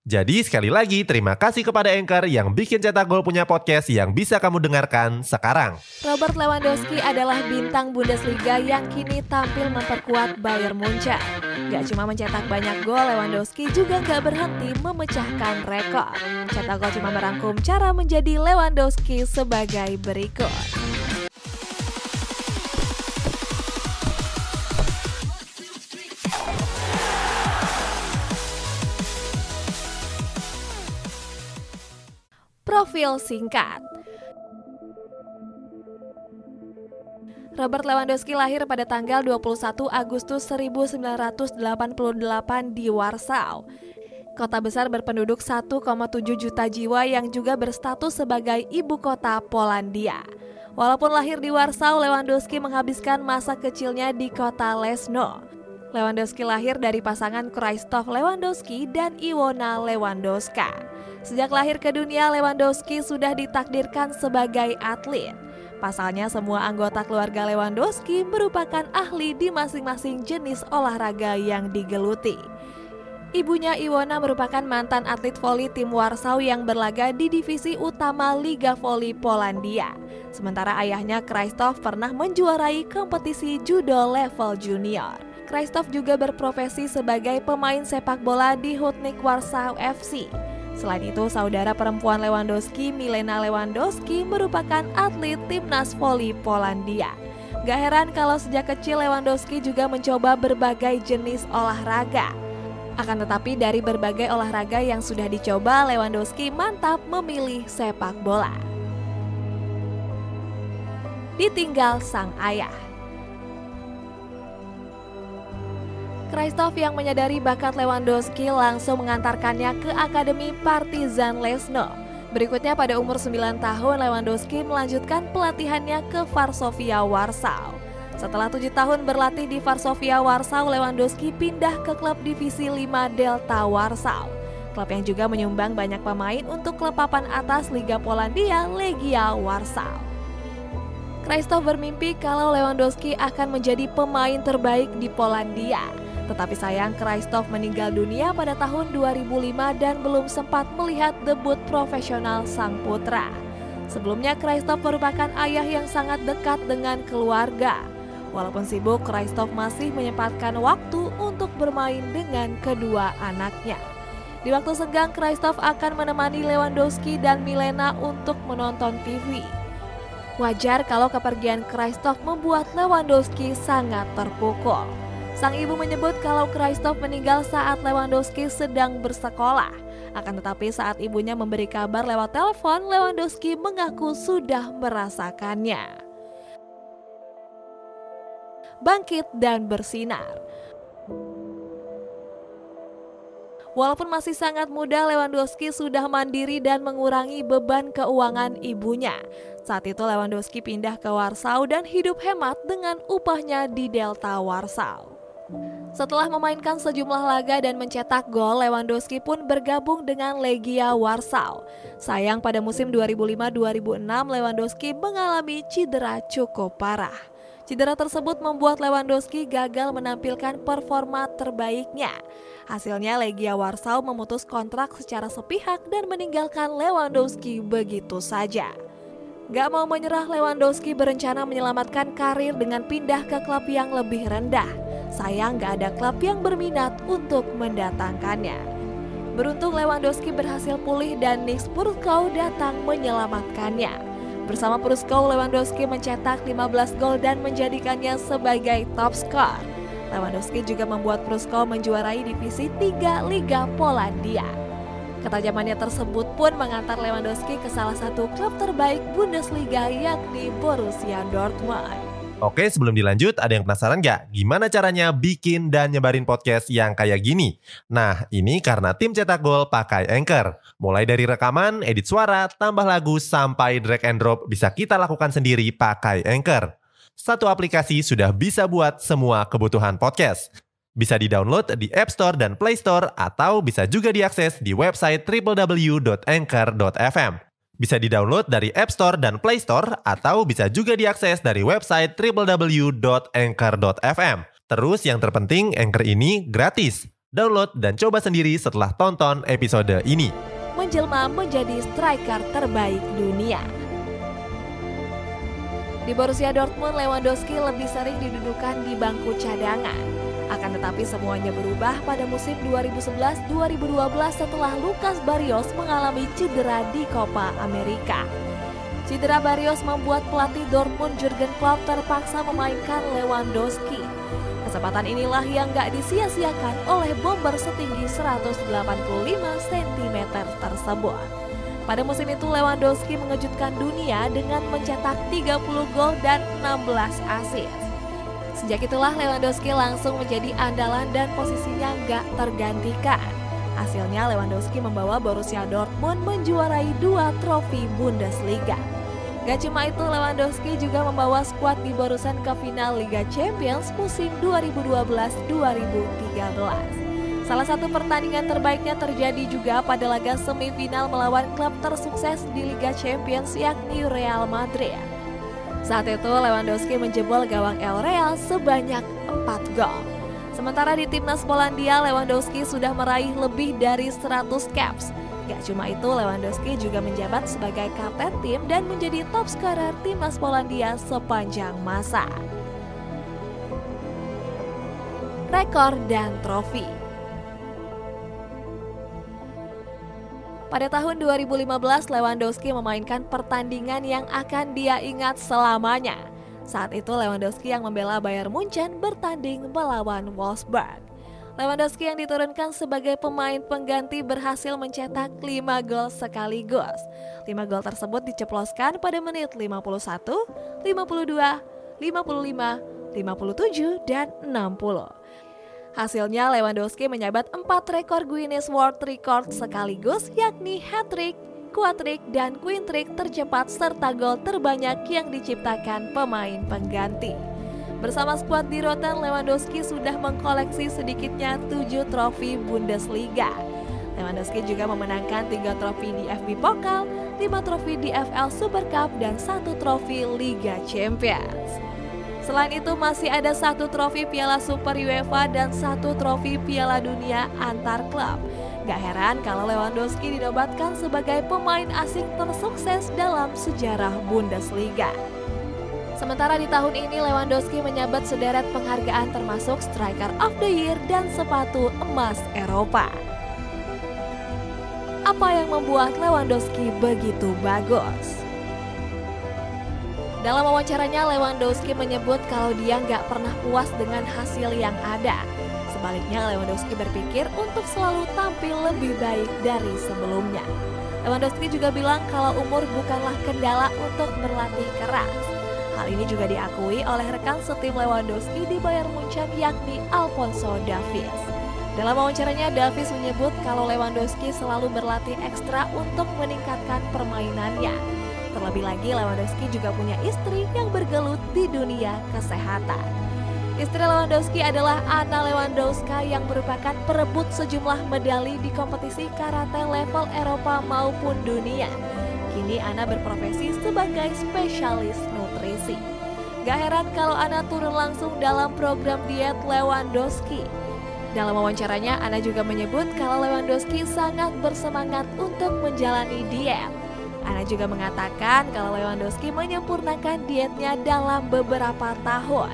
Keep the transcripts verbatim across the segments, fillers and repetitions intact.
Jadi sekali lagi terima kasih kepada Anchor yang bikin Cetak Gol punya podcast yang bisa kamu dengarkan sekarang. Robert Lewandowski adalah bintang Bundesliga yang kini tampil memperkuat Bayern Munchen. Gak cuma mencetak banyak gol, Lewandowski juga gak berhenti memecahkan rekor. Cetak Gol cuma merangkum cara menjadi Lewandowski sebagai berikut. Profil singkat. Robert Lewandowski lahir pada tanggal dua puluh satu Agustus seribu sembilan ratus delapan puluh delapan di Warsaw. Kota besar berpenduduk satu koma tujuh juta jiwa yang juga berstatus sebagai ibu kota Polandia. Walaupun lahir di Warsaw, Lewandowski menghabiskan masa kecilnya di kota Leszno. Lewandowski lahir dari pasangan Krzysztof Lewandowski dan Iwona Lewandowska. Sejak lahir ke dunia, Lewandowski sudah ditakdirkan sebagai atlet. Pasalnya, semua anggota keluarga Lewandowski merupakan ahli di masing-masing jenis olahraga yang digeluti. Ibunya Iwona merupakan mantan atlet voli tim Warsaw yang berlaga di divisi utama Liga Voli Polandia. Sementara ayahnya Krzysztof pernah menjuarai kompetisi judo level junior. Krzysztof juga berprofesi sebagai pemain sepak bola di Hutnik Warsaw F C. Selain itu, saudara perempuan Lewandowski, Milena Lewandowski, merupakan atlet timnas voli Polandia. Gak heran kalau sejak kecil Lewandowski juga mencoba berbagai jenis olahraga. Akan tetapi dari berbagai olahraga yang sudah dicoba, Lewandowski mantap memilih sepak bola. Ditinggal sang ayah. Krzysztof yang menyadari bakat Lewandowski langsung mengantarkannya ke Akademi Partyzant Leszno. Berikutnya pada umur sembilan tahun Lewandowski melanjutkan pelatihannya ke Varsovia Warsaw. Setelah tujuh tahun berlatih di Varsovia Warsaw, Lewandowski pindah ke klub divisi lima Delta Warsaw. Klub yang juga menyumbang banyak pemain untuk klub papan atas Liga Polandia, Legia Warsaw. Krzysztof bermimpi kalau Lewandowski akan menjadi pemain terbaik di Polandia. Tetapi sayang, Krzysztof meninggal dunia pada tahun dua ribu lima dan belum sempat melihat debut profesional sang putra. Sebelumnya, Krzysztof merupakan ayah yang sangat dekat dengan keluarga. Walaupun sibuk, Krzysztof masih menyempatkan waktu untuk bermain dengan kedua anaknya. Di waktu senggang, Krzysztof akan menemani Lewandowski dan Milena untuk menonton T V. Wajar kalau kepergian Krzysztof membuat Lewandowski sangat terpukul. Sang ibu menyebut kalau Krzysztof meninggal saat Lewandowski sedang bersekolah. Akan tetapi saat ibunya memberi kabar lewat telepon, Lewandowski mengaku sudah merasakannya. Bangkit dan bersinar. Walaupun masih sangat muda, Lewandowski sudah mandiri dan mengurangi beban keuangan ibunya. Saat itu Lewandowski pindah ke Warsaw dan hidup hemat dengan upahnya di Delta Warsaw. Setelah memainkan sejumlah laga dan mencetak gol, Lewandowski pun bergabung dengan Legia Warsaw. Sayang pada musim dua ribu lima dua ribu enam Lewandowski mengalami cedera cukup parah. Cedera tersebut membuat Lewandowski gagal menampilkan performa terbaiknya. Hasilnya Legia Warsaw memutus kontrak secara sepihak dan meninggalkan Lewandowski begitu saja. Gak mau menyerah, Lewandowski berencana menyelamatkan karir dengan pindah ke klub yang lebih rendah. Sayang gak ada klub yang berminat untuk mendatangkannya. Beruntung Lewandowski berhasil pulih dan Znicz Pruszków datang menyelamatkannya. Bersama Pruszków, Lewandowski mencetak lima belas gol dan menjadikannya sebagai top skor. Lewandowski juga membuat Pruszków menjuarai divisi tiga Liga Polandia. Ketajamannya tersebut pun mengantar Lewandowski ke salah satu klub terbaik Bundesliga yakni Borussia Dortmund. Oke, sebelum dilanjut, ada yang penasaran nggak gimana caranya bikin dan nyebarin podcast yang kayak gini? Nah, ini karena tim Cetak Gol pakai Anchor. Mulai dari rekaman, edit suara, tambah lagu, sampai drag and drop bisa kita lakukan sendiri pakai Anchor. Satu aplikasi sudah bisa buat semua kebutuhan podcast. Bisa di-download di App Store dan Play Store, atau bisa juga diakses di website double-u double-u double-u dot anchor dot f m. Bisa di-download dari App Store dan Play Store, atau bisa juga diakses dari website double-u double-u double-u dot anchor dot f m. Terus yang terpenting, Anchor ini gratis. Download dan coba sendiri setelah tonton episode ini. Menjelma menjadi striker terbaik dunia. Di Borussia Dortmund, Lewandowski lebih sering didudukan di bangku cadangan. Akan tetapi semuanya berubah pada musim dua ribu sebelas dua ribu dua belas setelah Lucas Barrios mengalami cedera di Copa America. Cedera Barrios membuat pelatih Dortmund Jürgen Klopp terpaksa memainkan Lewandowski. Kesempatan inilah yang gak disia-siakan oleh bomber setinggi seratus delapan puluh lima sentimeter tersebut. Pada musim itu Lewandowski mengejutkan dunia dengan mencetak tiga puluh gol dan enam belas assist. Sejak itulah Lewandowski langsung menjadi andalan dan posisinya gak tergantikan. Hasilnya Lewandowski membawa Borussia Dortmund menjuarai dua trofi Bundesliga. Gak cuma itu, Lewandowski juga membawa skuad di Borusan ke final Liga Champions musim dua ribu dua belas dua ribu tiga belas. Salah satu pertandingan terbaiknya terjadi juga pada laga semifinal melawan klub tersukses di Liga Champions yakni Real Madrid. Saat itu Lewandowski menjebol gawang El Real sebanyak empat gol. Sementara di timnas Polandia, Lewandowski sudah meraih lebih dari seratus caps. Gak cuma itu, Lewandowski juga menjabat sebagai kapten tim dan menjadi top scorer timnas Polandia sepanjang masa. Rekor dan trofi. Pada tahun dua ribu lima belas, Lewandowski memainkan pertandingan yang akan dia ingat selamanya. Saat itu Lewandowski yang membela Bayern Munchen bertanding melawan Wolfsburg. Lewandowski yang diturunkan sebagai pemain pengganti berhasil mencetak lima gol sekaligus. lima gol tersebut diceploskan pada menit lima puluh satu, lima puluh dua, lima puluh lima, lima puluh tujuh, dan enam puluh. Hasilnya Lewandowski menyabat empat rekor Guinness World Record sekaligus yakni hat-trick, quad-trick, dan queen-trick tercepat serta gol terbanyak yang diciptakan pemain pengganti. Bersama skuad di rotan, Lewandowski sudah mengkoleksi sedikitnya tujuh trofi Bundesliga. Lewandowski juga memenangkan tiga trofi di F B Pokal, lima trofi di F L Super Cup, dan satu trofi Liga Champions. Selain itu masih ada satu trofi Piala Super UEFA dan satu trofi Piala Dunia antar klub. Gak heran kalau Lewandowski dinobatkan sebagai pemain asing tersukses dalam sejarah Bundesliga. Sementara di tahun ini Lewandowski menyabat sederet penghargaan termasuk Striker of the Year dan sepatu emas Eropa. Apa yang membuat Lewandowski begitu bagus? Dalam wawancaranya, Lewandowski menyebut kalau dia nggak pernah puas dengan hasil yang ada. Sebaliknya, Lewandowski berpikir untuk selalu tampil lebih baik dari sebelumnya. Lewandowski juga bilang kalau umur bukanlah kendala untuk berlatih keras. Hal ini juga diakui oleh rekan setim Lewandowski di Bayern Munchen yakni Alfonso Davies. Dalam wawancaranya, Davies menyebut kalau Lewandowski selalu berlatih ekstra untuk meningkatkan permainannya. Terlebih lagi Lewandowski juga punya istri yang bergelut di dunia kesehatan. Istri Lewandowski adalah Anna Lewandowska yang merupakan perebut sejumlah medali di kompetisi karate level Eropa maupun dunia. Kini Anna berprofesi sebagai spesialis nutrisi. Gak heran kalau Anna turun langsung dalam program diet Lewandowski. Dalam wawancaranya Anna juga menyebut kalau Lewandowski sangat bersemangat untuk menjalani diet. Anna juga mengatakan kalau Lewandowski menyempurnakan dietnya dalam beberapa tahun.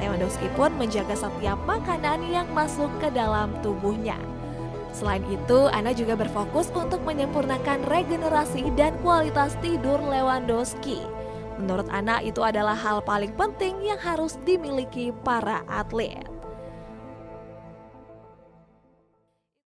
Lewandowski pun menjaga setiap makanan yang masuk ke dalam tubuhnya. Selain itu, Anna juga berfokus untuk menyempurnakan regenerasi dan kualitas tidur Lewandowski. Menurut Anna, itu adalah hal paling penting yang harus dimiliki para atlet.